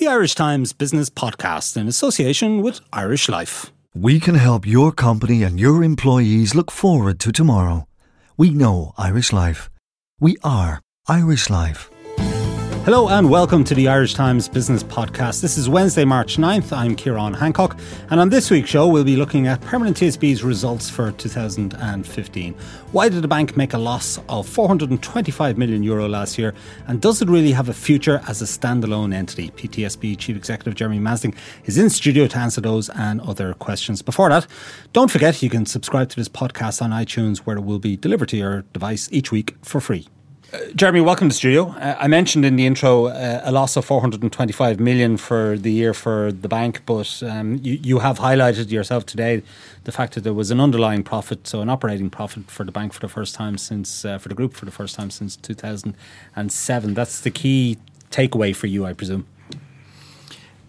the Irish Times Business Podcast in association with Irish Life. We can help your company and your employees look forward to tomorrow. We know Irish Life. We are Irish Life. Hello and welcome to the Irish Times Business Podcast. This is Wednesday, March 9th. I'm Ciarán Hancock, and on this week's show we'll be looking at Permanent TSB's results for 2015. Why did the bank make a loss of €425 million last year, and does it really have a future as a standalone entity? PTSB Chief Executive Jeremy Masding is in studio to answer those and other questions. Before that, don't forget you can subscribe to this podcast on iTunes, where it will be delivered to your device each week for free. Jeremy, welcome to the studio. I mentioned in the intro a loss of 425 million for the year for the bank, but you have highlighted yourself today the fact that there was an underlying profit, so an operating profit for the bank for the first time since, for the group for the first time since 2007. That's the key takeaway for you, I presume.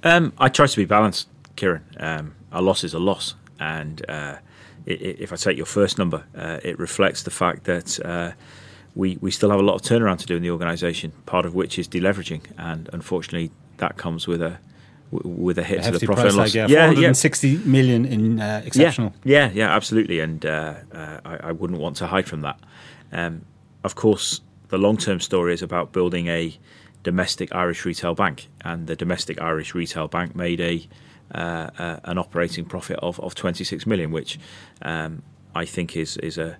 I try to be balanced, Ciarán. A loss is a loss, and if I take your first number, it reflects the fact that we still have a lot of turnaround to do in the organisation, part of which is deleveraging, and unfortunately that comes with a hit to the profit and loss. $460 million in exceptional. Yeah, absolutely, and I wouldn't want to hide from that. Of course, the long-term story is about building a domestic Irish retail bank, and the domestic Irish retail bank made an operating profit of 26 million, which I think is a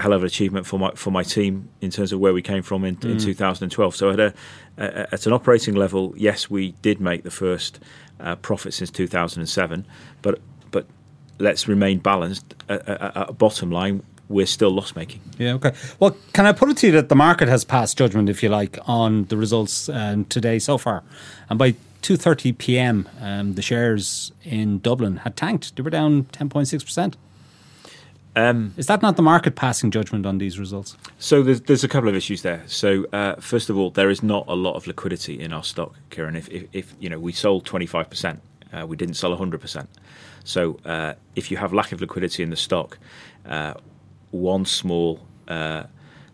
hell of an achievement for my team in terms of where we came from in 2012. So at an operating level, yes, we did make the first profit since 2007. But let's remain balanced. At bottom line, we're still loss making. Yeah. Okay. Well, can I put it to you that the market has passed judgment, if you like, on the results today so far, and by 2:30 p.m. the shares in Dublin had tanked. They were down 10.6%. Is that not the market passing judgment on these results? So there's a couple of issues there. So first of all, there is not a lot of liquidity in our stock, Ciarán. If you know, we sold 25%, we didn't sell 100%. So if you have lack of liquidity in the stock, one small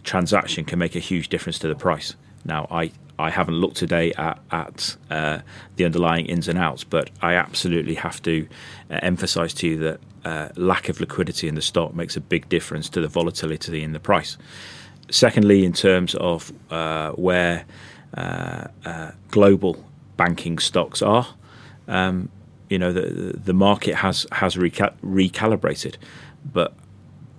transaction can make a huge difference to the price. Now, I haven't looked today at the underlying ins and outs, but I absolutely have to emphasise to you that lack of liquidity in the stock makes a big difference to the volatility in the price. Secondly, in terms of where global banking stocks are, the market has recalibrated, but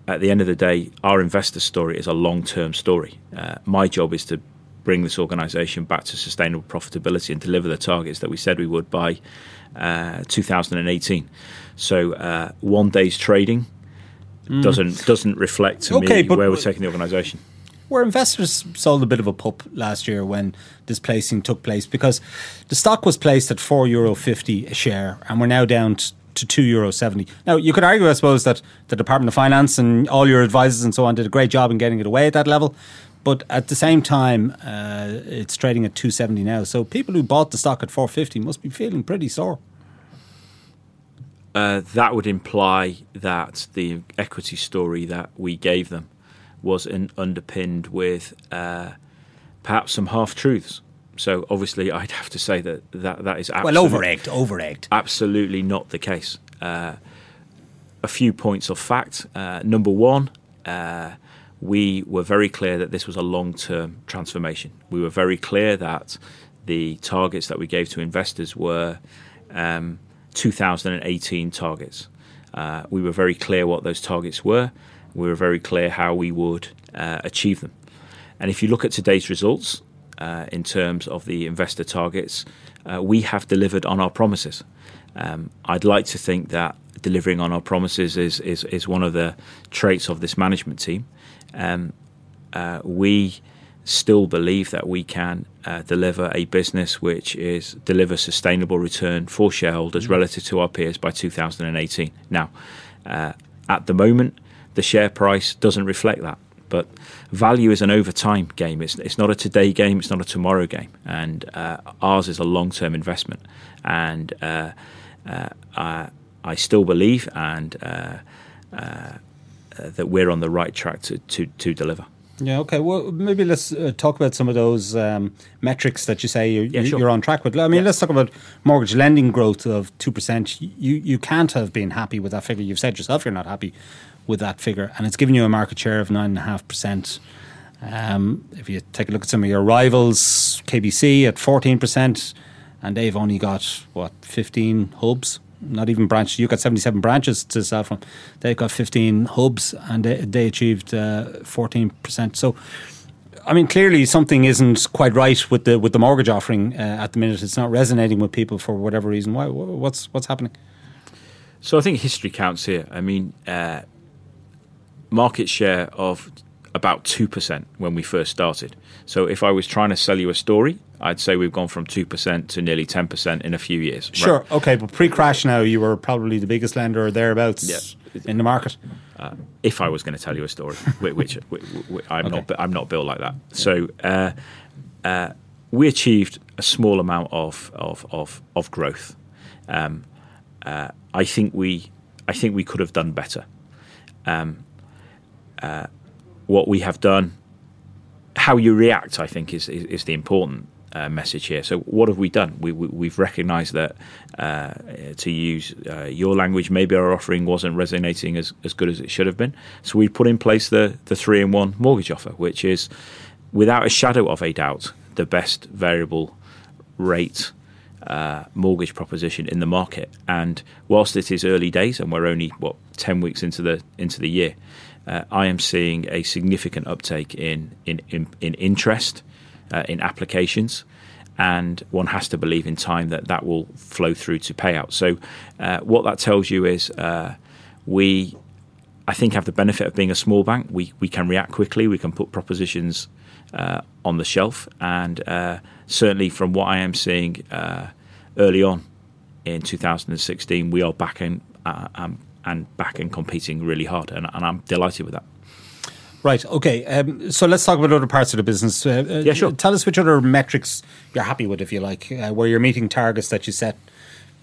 at the end of the day, our investor story is a long-term story. My job is to bring this organisation back to sustainable profitability and deliver the targets that we said we would by 2018. So one day's trading doesn't reflect to me where we're taking the organisation. Where investors sold a bit of a pup last year when this placing took place, because the stock was placed at €4.50 a share and we're now down to €2.70. Now, you could argue, I suppose, that the Department of Finance and all your advisors and so on did a great job in getting it away at that level. But at the same time, it's trading at €2.70 now. So people who bought the stock at €4.50 must be feeling pretty sore. That would imply that the equity story that we gave them was underpinned with perhaps some half-truths. So obviously I'd have to say that is absolutely... Well, over-egged. Absolutely not the case. A few points of fact. Number one... we were very clear that this was a long-term transformation. We were very clear that the targets that we gave to investors were 2018 targets. We were very clear what those targets were. We were very clear how we would achieve them. And if you look at today's results in terms of the investor targets, we have delivered on our promises. I'd like to think that delivering on our promises is one of the traits of this management team. We still believe that we can deliver a business which delivers sustainable return for shareholders relative to our peers by 2018. Now, at the moment, the share price doesn't reflect that. But value is an over time game. It's not a today game. It's not a tomorrow game. And ours is a long term investment. And I still believe and that we're on the right track to deliver. Yeah, okay. Well, maybe let's talk about some of those metrics that you say you're on track with. I mean, let's talk about mortgage lending growth of 2%. You can't have been happy with that figure. You've said yourself you're not happy with that figure, and it's given you a market share of 9.5%. If you take a look at some of your rivals, KBC at 14%, and they've only got, 15 hubs? Not even branches. You've got 77 branches to sell from. They've got 15 hubs, and they achieved 14%. So, I mean, clearly something isn't quite right with the mortgage offering at the minute. It's not resonating with people for whatever reason. Why? What's happening? So I think history counts here. I mean, market share of about 2% when we first started. So if I was trying to sell you a story, I'd say we've gone from 2% to nearly 10% in a few years. Sure, right? Okay, but pre-crash now, you were probably the biggest lender or thereabouts in the market. If I was going to tell you a story, which I'm not built like that. Yeah. So we achieved a small amount of growth. I think we could have done better. What we have done, how you react, I think, is the important message here. So what have we done? We've recognised that, to use your language, maybe our offering wasn't resonating as good as it should have been. So we put in place the 3-in-1 mortgage offer, which is, without a shadow of a doubt, the best variable rate mortgage proposition in the market. And whilst it is early days, and we're only 10 weeks into the year, I am seeing a significant uptake in interest, in applications, and one has to believe in time that will flow through to payout. So what that tells you is we, I think, have the benefit of being a small bank. We can react quickly. We can put propositions on the shelf. And certainly from what I am seeing early on in 2016, we are back in and competing really hard, and I'm delighted with that. Right, okay. So let's talk about other parts of the business. Sure. Tell us which other metrics you're happy with, if you like, where you're meeting targets that you set,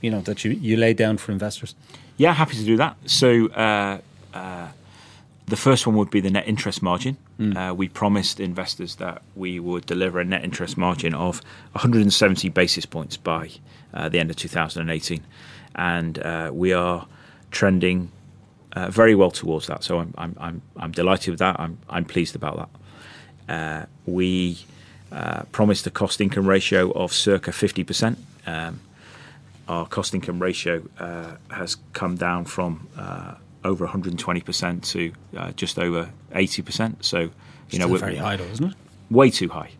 that you laid down for investors. Yeah, happy to do that. So the first one would be the net interest margin. We promised investors that we would deliver a net interest margin of 170 basis points by the end of 2018. And we are trending very well towards that, so I'm delighted with that. I'm pleased about that. We promised a cost-income ratio of circa 50%. Our cost-income ratio has come down from over 120% to just over 80%. So we're very high, though, isn't it? Way too high,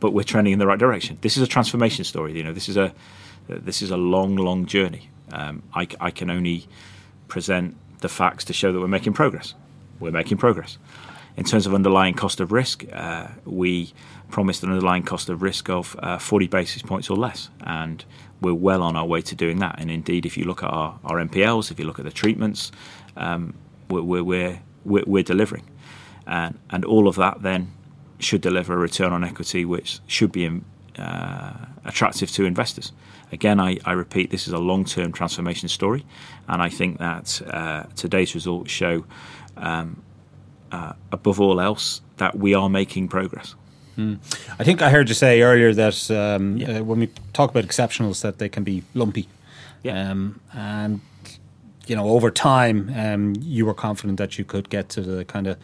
but we're trending in the right direction. This is a transformation story. This is a long journey. I can only present the facts to show that we're making progress. In terms of underlying cost of risk, we promised an underlying cost of risk of 40 basis points or less, and we're well on our way to doing that. And indeed, if you look at our NPLs, if you look at the treatments, we're delivering, and all of that then should deliver a return on equity which should be attractive to investors. Again, I repeat, this is a long-term transformation story, and I think that today's results show, above all else, that we are making progress. I think I heard you say earlier that when we talk about exceptionals, that they can be lumpy. Yeah. And, over time, you were confident that you could get to the kind of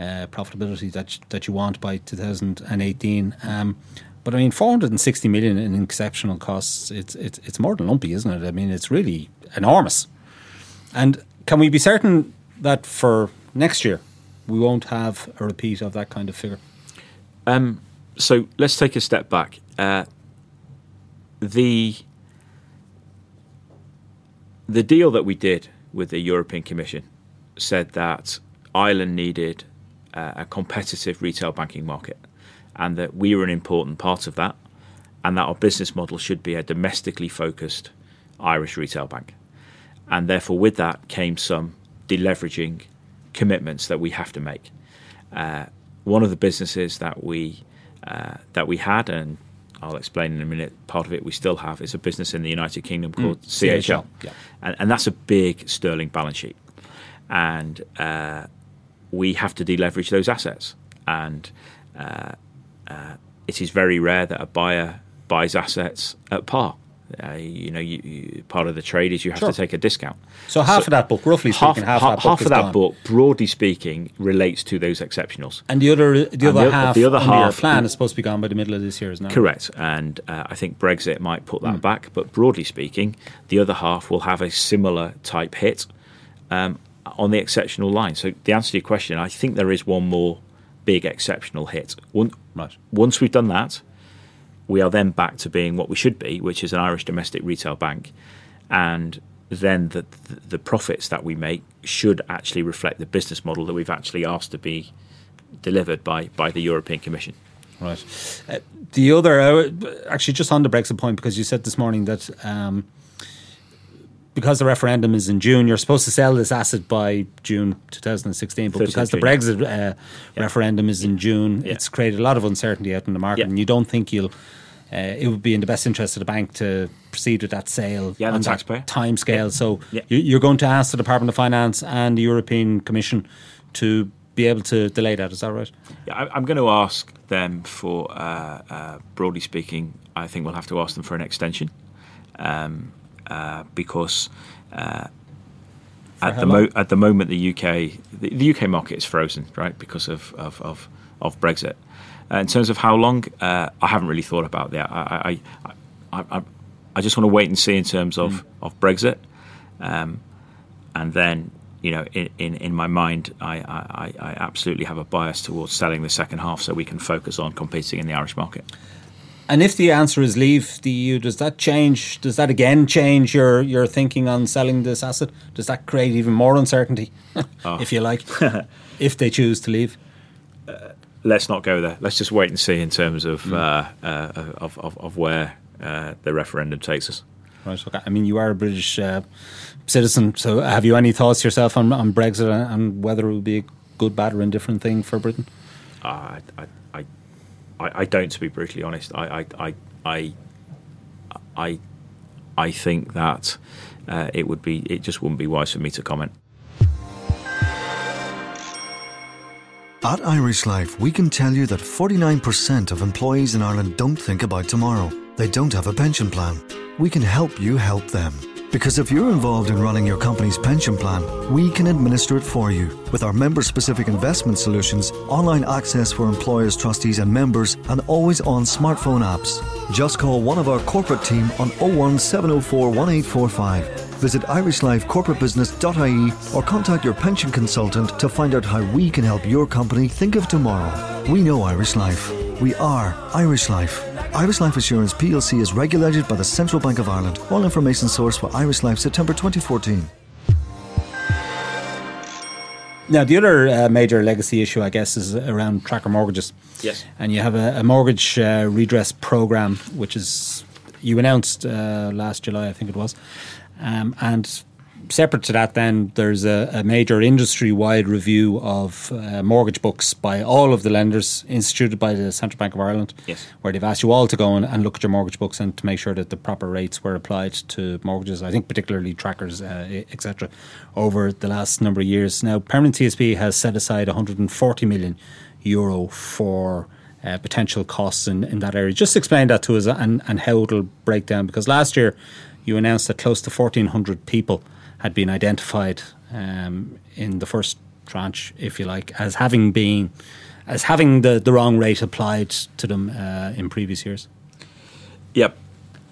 profitability that you want by 2018. But I mean, 460 million in exceptional costs, it's more than lumpy, isn't it? I mean, it's really enormous. And can we be certain that for next year, we won't have a repeat of that kind of figure? So let's take a step back. The deal that we did with the European Commission said that Ireland needed a competitive retail banking market, and that we were an important part of that, and that our business model should be a domestically focused Irish retail bank. And therefore, with that came some deleveraging commitments that we have to make. One of the businesses that we had, and I'll explain in a minute, part of it we still have, is a business in the United Kingdom called CHL. Yeah. And that's a big sterling balance sheet. And we have to deleverage those assets. and it is very rare that a buyer buys assets at par. Part of the trade is you have to take a discount. So half of that book, roughly speaking, half of that book, broadly speaking, relates to those exceptionals. And the other half, your plan is supposed to be gone by the middle of this year, isn't it? Correct. And I think Brexit might put that back. But broadly speaking, the other half will have a similar type hit on the exceptional line. So the answer to your question, I think there is one more big exceptional hit. Once we've done that, we are then back to being what we should be, which is an Irish domestic retail bank. And then the profits that we make should actually reflect the business model that we've actually asked to be delivered by the European Commission. Right. The other, actually just on the Brexit point, because you said this morning that because the referendum is in June, you're supposed to sell this asset by June 2016, but because the Brexit referendum is in June, it's created a lot of uncertainty out in the market, and you don't think you'll... it would be in the best interest of the bank to proceed with that sale on that time scale. So you're going to ask the Department of Finance and the European Commission to be able to delay that, is that right? Yeah, I'm going to ask them for, broadly speaking, I think we'll have to ask them for an extension because at the moment the UK market is frozen, right, because of Brexit. In terms of how long, I haven't really thought about that. I just want to wait and see in terms of Brexit, and then in my mind, I absolutely have a bias towards selling the second half so we can focus on competing in the Irish market. And if the answer is leave the EU, does that change? Does that again change your thinking on selling this asset? Does that create even more uncertainty, if you like, if they choose to leave? Let's not go there. Let's just wait and see in terms of where the referendum takes us. Right. Okay. I mean, you are a British citizen, so have you any thoughts yourself on Brexit and whether it would be a good, bad, or indifferent thing for Britain? I don't, to be brutally honest. I think that it just wouldn't be wise for me to comment. At Irish Life, we can tell you that 49% of employees in Ireland don't think about tomorrow. They don't have a pension plan. We can help you help them. Because if you're involved in running your company's pension plan, we can administer it for you with our member-specific investment solutions, online access for employers, trustees and members, and always-on smartphone apps. Just call one of our corporate team on 017041845. Visit irishlifecorporatebusiness.ie or contact your pension consultant to find out how we can help your company think of tomorrow. We know Irish Life. We are Irish Life. Irish Life Assurance PLC is regulated by the Central Bank of Ireland. All information sourced for Irish Life, September 2014. Now, the other major legacy issue, I guess, is around tracker mortgages. Yes. And you have a mortgage redress programme, which is you announced last July, I think it was. And separate to that, then, there's a major industry-wide review of mortgage books by all of the lenders instituted by the Central Bank of Ireland, where they've asked you all to go and look at your mortgage books and to make sure that the proper rates were applied to mortgages, I think particularly trackers, etc., over the last number of years. Now, Permanent TSB has set aside €140 million for potential costs in that area. Just explain that to us and how it'll break down, because last year, you announced that close to 1,400 people had been identified in the first tranche, if you like, as having the wrong rate applied to them in previous years. Yep.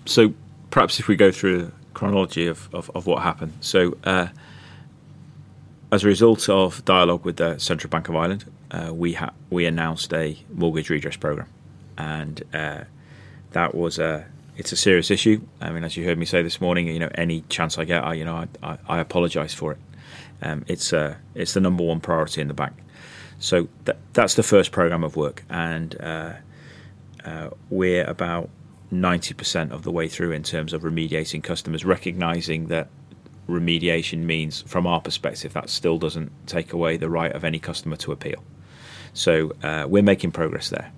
So perhaps if we go through the chronology of what happened. So as a result of dialogue with the Central Bank of Ireland, we announced a mortgage redress programme. And that was it's a serious issue. I mean, as you heard me say this morning, any chance I get, I apologise for it. It's the number one priority in the bank. So that's the first programme of work, and we're about 90% of the way through in terms of remediating customers, recognising that remediation means, from our perspective, that still doesn't take away the right of any customer to appeal. So we're making progress there.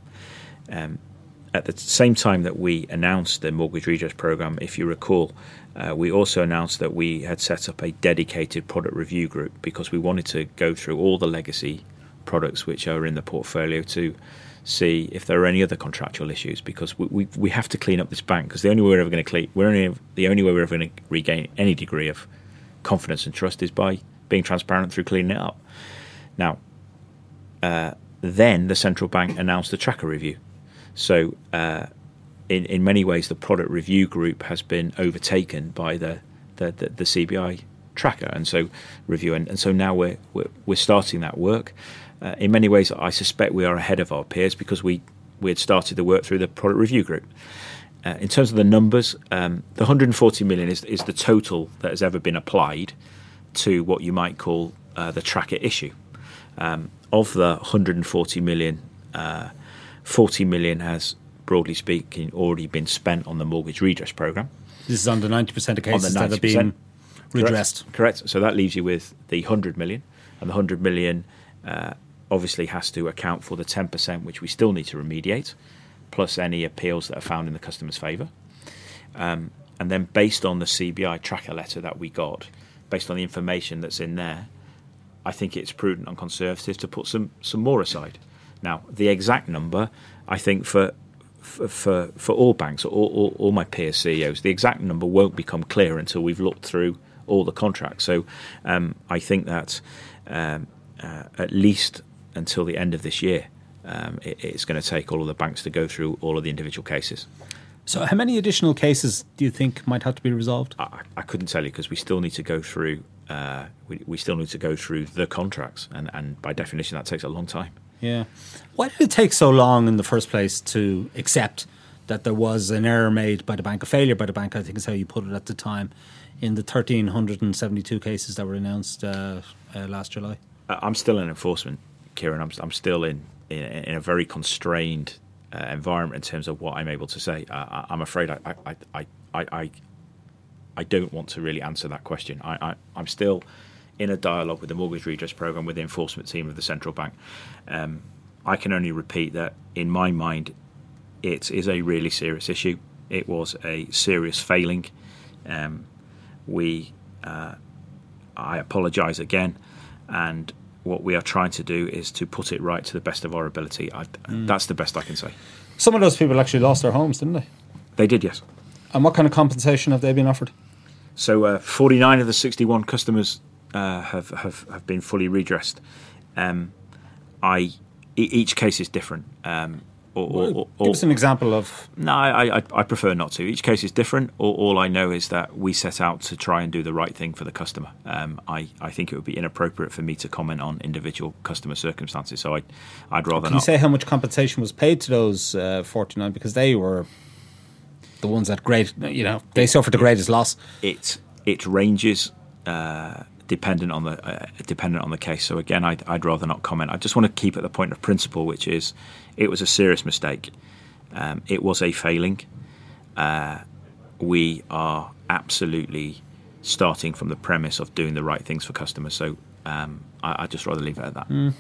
At the same time that we announced the mortgage redress programme, if you recall, we also announced that we had set up a dedicated product review group because we wanted to go through all the legacy products which are in the portfolio to see if there are any other contractual issues, because we have to clean up this bank, because the only way we're ever going to regain any degree of confidence and trust is by being transparent through cleaning it up. Now, then the central bank announced the tracker review. So in many ways, the product review group has been overtaken by the CBI tracker and so review. And so now we're starting that work. In many ways, I suspect we are ahead of our peers because we had started the work through the product review group. In terms of the numbers, the 140 million is the total that has ever been applied to what you might call the tracker issue. Of the 140 million, 40 million has, broadly speaking, already been spent on the mortgage redress programme. This is under 90% of cases that have been redressed. Correct. So that leaves you with the 100 million, and the 100 million obviously has to account for the 10% which we still need to remediate, plus any appeals that are found in the customer's favour. And then based on the CBI tracker letter that we got, based on the information that's in there, I think it's prudent and conservative to put some more aside. Now, the exact number, I think for all banks, all my peer CEOs, the exact number won't become clear until we've looked through all the contracts. So I think that at least until the end of this year, it's going to take all of the banks to go through all of the individual cases. So how many additional cases do you think might have to be resolved? I couldn't tell you, because we still need to go through the contracts, and by definition that takes a long time. Yeah. Why did it take so long in the first place to accept that there was an error made by the bank, a failure by the bank, I think is how you put it at the time, in the 1,372 cases that were announced last July? I'm still in enforcement, Ciarán. I'm still in a very constrained environment in terms of what I'm able to say. I'm afraid I don't want to really answer that question. I'm still in a dialogue with the mortgage redress programme, with the enforcement team of the central bank. I can only repeat that in my mind, it is a really serious issue. It was a serious failing. I apologise again, and what we are trying to do is to put it right to the best of our ability. That's the best I can say. Some of those people actually lost their homes, didn't they? They did, yes. And what kind of compensation have they been offered? So 49 of the 61 customers have been fully redressed. Each case is different. Give us an example of... No, I prefer not to. Each case is different. All I know is that we set out to try and do the right thing for the customer. I think it would be inappropriate for me to comment on individual customer circumstances, so I'd rather not. Can you say how much compensation was paid to those 49? Because they were the ones that they suffered the greatest loss. It ranges dependent on the case. So again, I'd rather not comment. I just want to keep at the point of principle, which is it was a serious mistake. It was a failing. We are absolutely starting from the premise of doing the right things for customers. So I'd just rather leave it at that. Mm.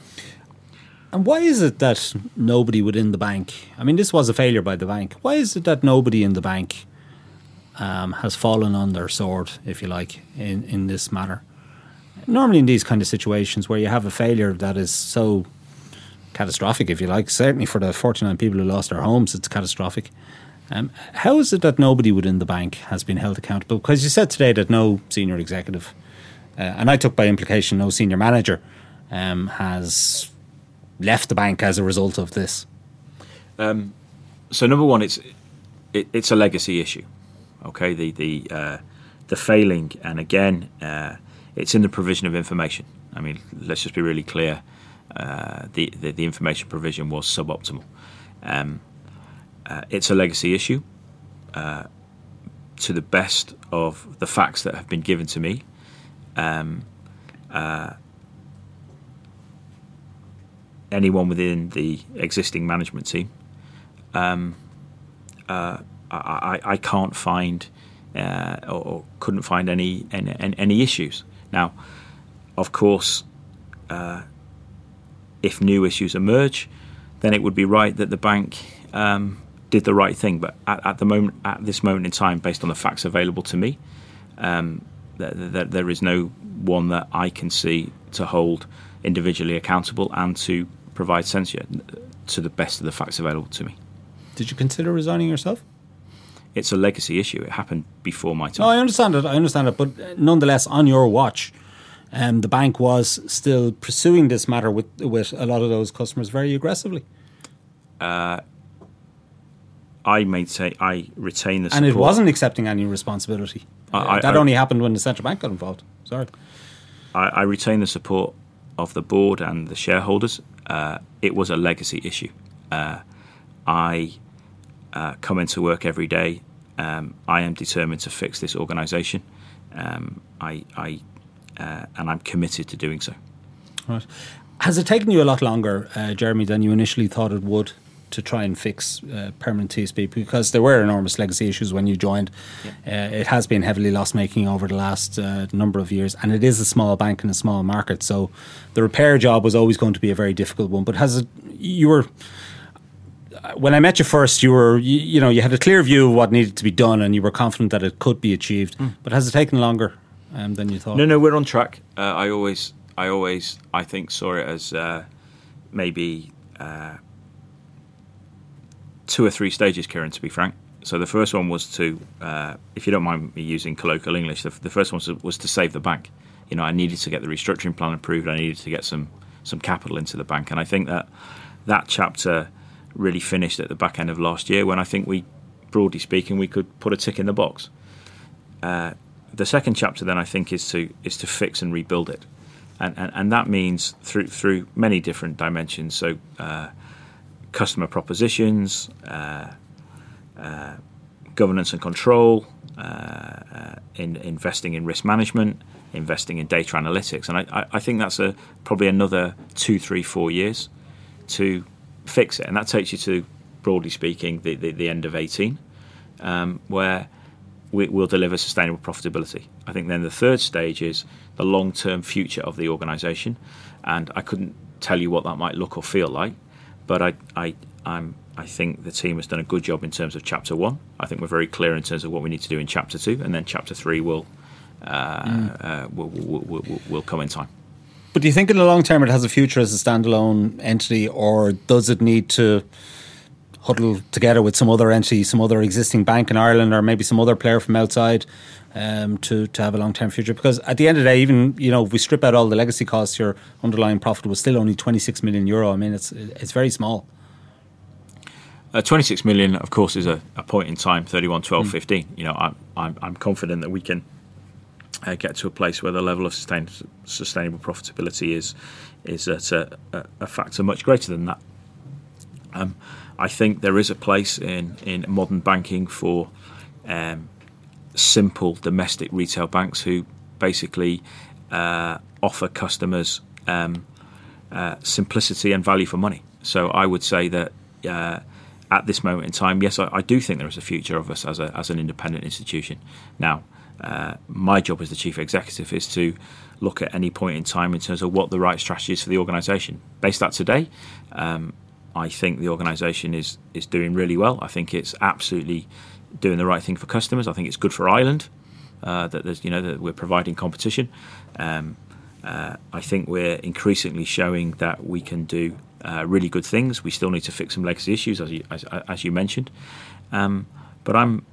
And why is it that nobody within the bank, I mean, this was a failure by the bank. Why is it that nobody in the bank has fallen on their sword, if you like, in this matter? Normally in these kind of situations where you have a failure that is so catastrophic, if you like, certainly for the 49 people who lost their homes, it's catastrophic. How is it that nobody within the bank has been held accountable? Because you said today that no senior executive, and I took by implication no senior manager, has left the bank as a result of this? So number one, it's a legacy issue. Okay, the failing, and again, it's in the provision of information. I mean, let's just be really clear: the information provision was suboptimal. It's a legacy issue. To the best of the facts that have been given to me, anyone within the existing management team, I can't find or couldn't find any issues. Now, of course, if new issues emerge, then it would be right that the bank did the right thing. But at this moment in time, based on the facts available to me, There is no one that I can see to hold individually accountable and to provide censure to the best of the facts available to me. Did you consider resigning yourself? It's a legacy issue. It happened before my time. No, I understand it. But nonetheless, on your watch, the bank was still pursuing this matter with a lot of those customers very aggressively. I retain the support. And it wasn't accepting any responsibility. That only happened when the Central Bank got involved. Sorry. I retain the support of the board and the shareholders. It was a legacy issue. I come into work every day. I am determined to fix this organisation. And I'm committed to doing so. Right. Has it taken you a lot longer, Jeremy, than you initially thought it would to try and fix Permanent TSB? Because there were enormous legacy issues when you joined. Yeah. It has been heavily loss-making over the last number of years, and it is a small bank in a small market. So the repair job was always going to be a very difficult one. But when I met you first, you had a clear view of what needed to be done, and you were confident that it could be achieved. Mm. But has it taken longer than you thought? No, we're on track. I think saw it as maybe 2 or 3 stages, Ciarán, to be frank. So the first one was to, if you don't mind me using colloquial English, the first one was to save the bank. You know, I needed to get the restructuring plan approved. I needed to get some capital into the bank, and I think that chapter really finished at the back end of last year, when I think we, broadly speaking, we could put a tick in the box. The second chapter then, I think, is to fix and rebuild it, and that means through many different dimensions. So customer propositions, governance and control, in investing in risk management, investing in data analytics, and I think that's probably another 2, 3, 4 years to fix it, and that takes you to, broadly speaking, the end of 2018, where we'll deliver sustainable profitability. I think then the third stage is the long-term future of the organisation, and I couldn't tell you what that might look or feel like, but I think the team has done a good job in terms of Chapter 1. I think we're very clear in terms of what we need to do in Chapter 2, and then Chapter 3 will come in time. But do you think in the long term it has a future as a standalone entity, or does it need to huddle together with some other entity, some other existing bank in Ireland, or maybe some other player from outside to have a long-term future? Because at the end of the day, even if we strip out all the legacy costs, your underlying profit was still only €26 million. I mean, it's very small. 26 million, of course, is a point in time, 31, 12, 15. I'm confident that we can get to a place where the level of sustainable profitability is at a factor much greater than that. I think there is a place in modern banking for simple domestic retail banks who basically offer customers simplicity and value for money. So I would say that at this moment in time, yes, I do think there is a future of us as an independent institution. Now, my job as the chief executive is to look at any point in time in terms of what the right strategy is for the organisation. Based on today, I think the organisation is doing really well. I think it's absolutely doing the right thing for customers. I think it's good for Ireland that there's that we're providing competition. I think we're increasingly showing that we can do really good things. We still need to fix some legacy issues, as you mentioned. But I'm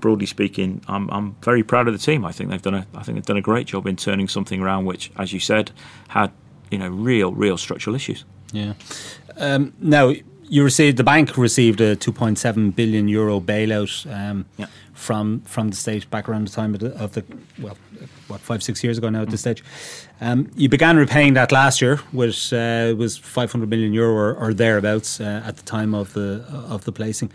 broadly speaking, I'm very proud of the team. I think they've done a great job in turning something around, which, as you said, had real structural issues. Yeah. Now the bank received a €2.7 billion bailout from the state back around the time of 5-6 years ago now at this stage. You began repaying that last year, which was €500 million or thereabouts at the time of the placing.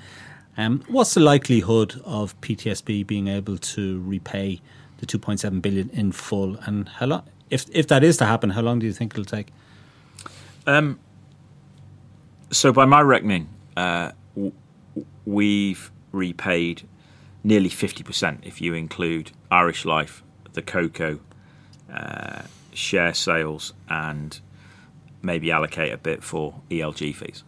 What's the likelihood of PTSB being able to repay the €2.7 billion in full, and how long, if that is to happen, how long do you think it'll take? So by my reckoning, we've repaid nearly 50% if you include Irish Life, the Cocoa, share sales, and maybe allocate a bit for ELG fees.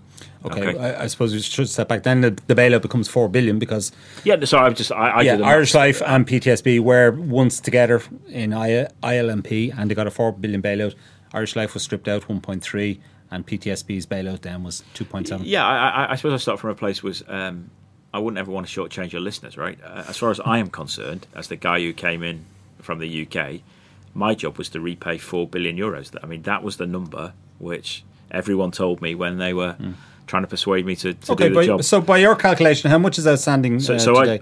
Okay. I suppose we should step back. Then the bailout becomes 4 billion because Irish Life and PTSB were once together in ILMP, and they got a 4 billion bailout. Irish Life was stripped out 1.3, and PTSB's bailout then was 2.7. Yeah, I suppose I start from a place was I wouldn't ever want to shortchange your listeners, right? As far as I am concerned, as the guy who came in from the UK, my job was to repay 4 billion euros. I mean, that was the number which everyone told me when they were trying to persuade me to do the job. So by your calculation, how much is outstanding today?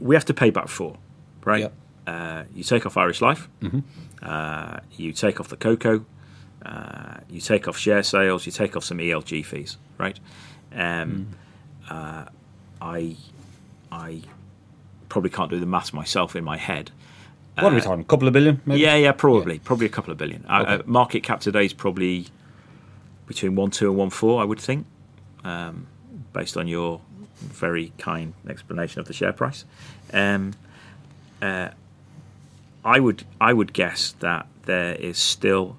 We have to pay back 4, right? Yep. You take off Irish Life, you take off the Cocoa, you take off share sales, you take off some ELG fees, right? I probably can't do the maths myself in my head. What are we talking? A couple of billion, maybe? Yeah, probably. Yeah. Probably a couple of billion. Okay. Market cap today is probably between 1.2 and 1.4, I would think, based on your very kind explanation of the share price. I would guess that there is still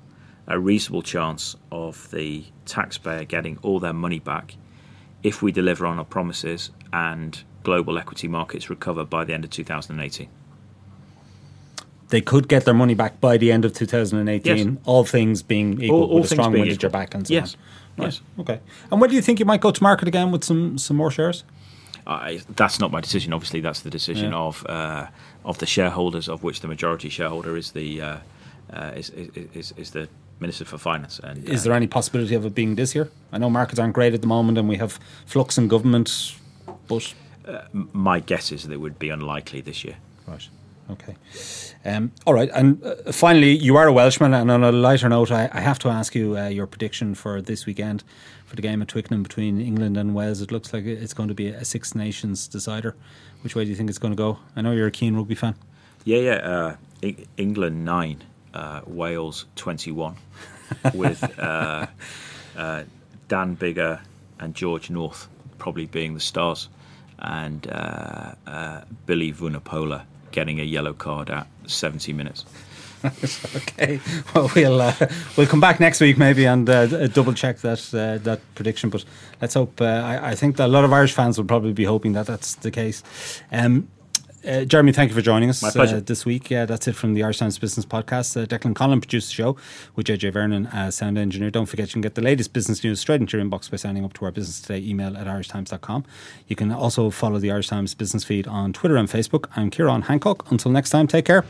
a reasonable chance of the taxpayer getting all their money back if we deliver on our promises and global equity markets recover by the end of 2018. They could get their money back by the end of 2018, yes. All things being equal, all with a strong wind at your back and so on. Yes. Right. Okay. And when do you think you might go to market again with some more shares? That's not my decision. Obviously, that's the decision of the shareholders, of which the majority shareholder is the is the Minister for Finance. And is there any possibility of it being this year? I know markets aren't great at the moment, and we have flux in government. But my guess is that it would be unlikely this year. Right. Okay. All right. And finally, you are a Welshman. And on a lighter note, I have to ask you your prediction for this weekend for the game at Twickenham between England and Wales. It looks like it's going to be a Six Nations decider. Which way do you think it's going to go? I know you're a keen rugby fan. Yeah. England 9, Wales 21 with Dan Biggar and George North probably being the stars, and Billy Vunipola getting a yellow card at 70 minutes. Okay, well we'll come back next week maybe and double check that prediction. But let's hope. I think that a lot of Irish fans will probably be hoping that that's the case. Jeremy, thank you for joining us this week. That's it from the Irish Times Business Podcast. Declan Collin produced the show with JJ Vernon, sound engineer. Don't forget you can get the latest business news straight into your inbox by signing up to our Business Today email at irishtimes.com. You can also follow the Irish Times Business feed on Twitter and Facebook. I'm Ciarán Hancock. Until next time, take care.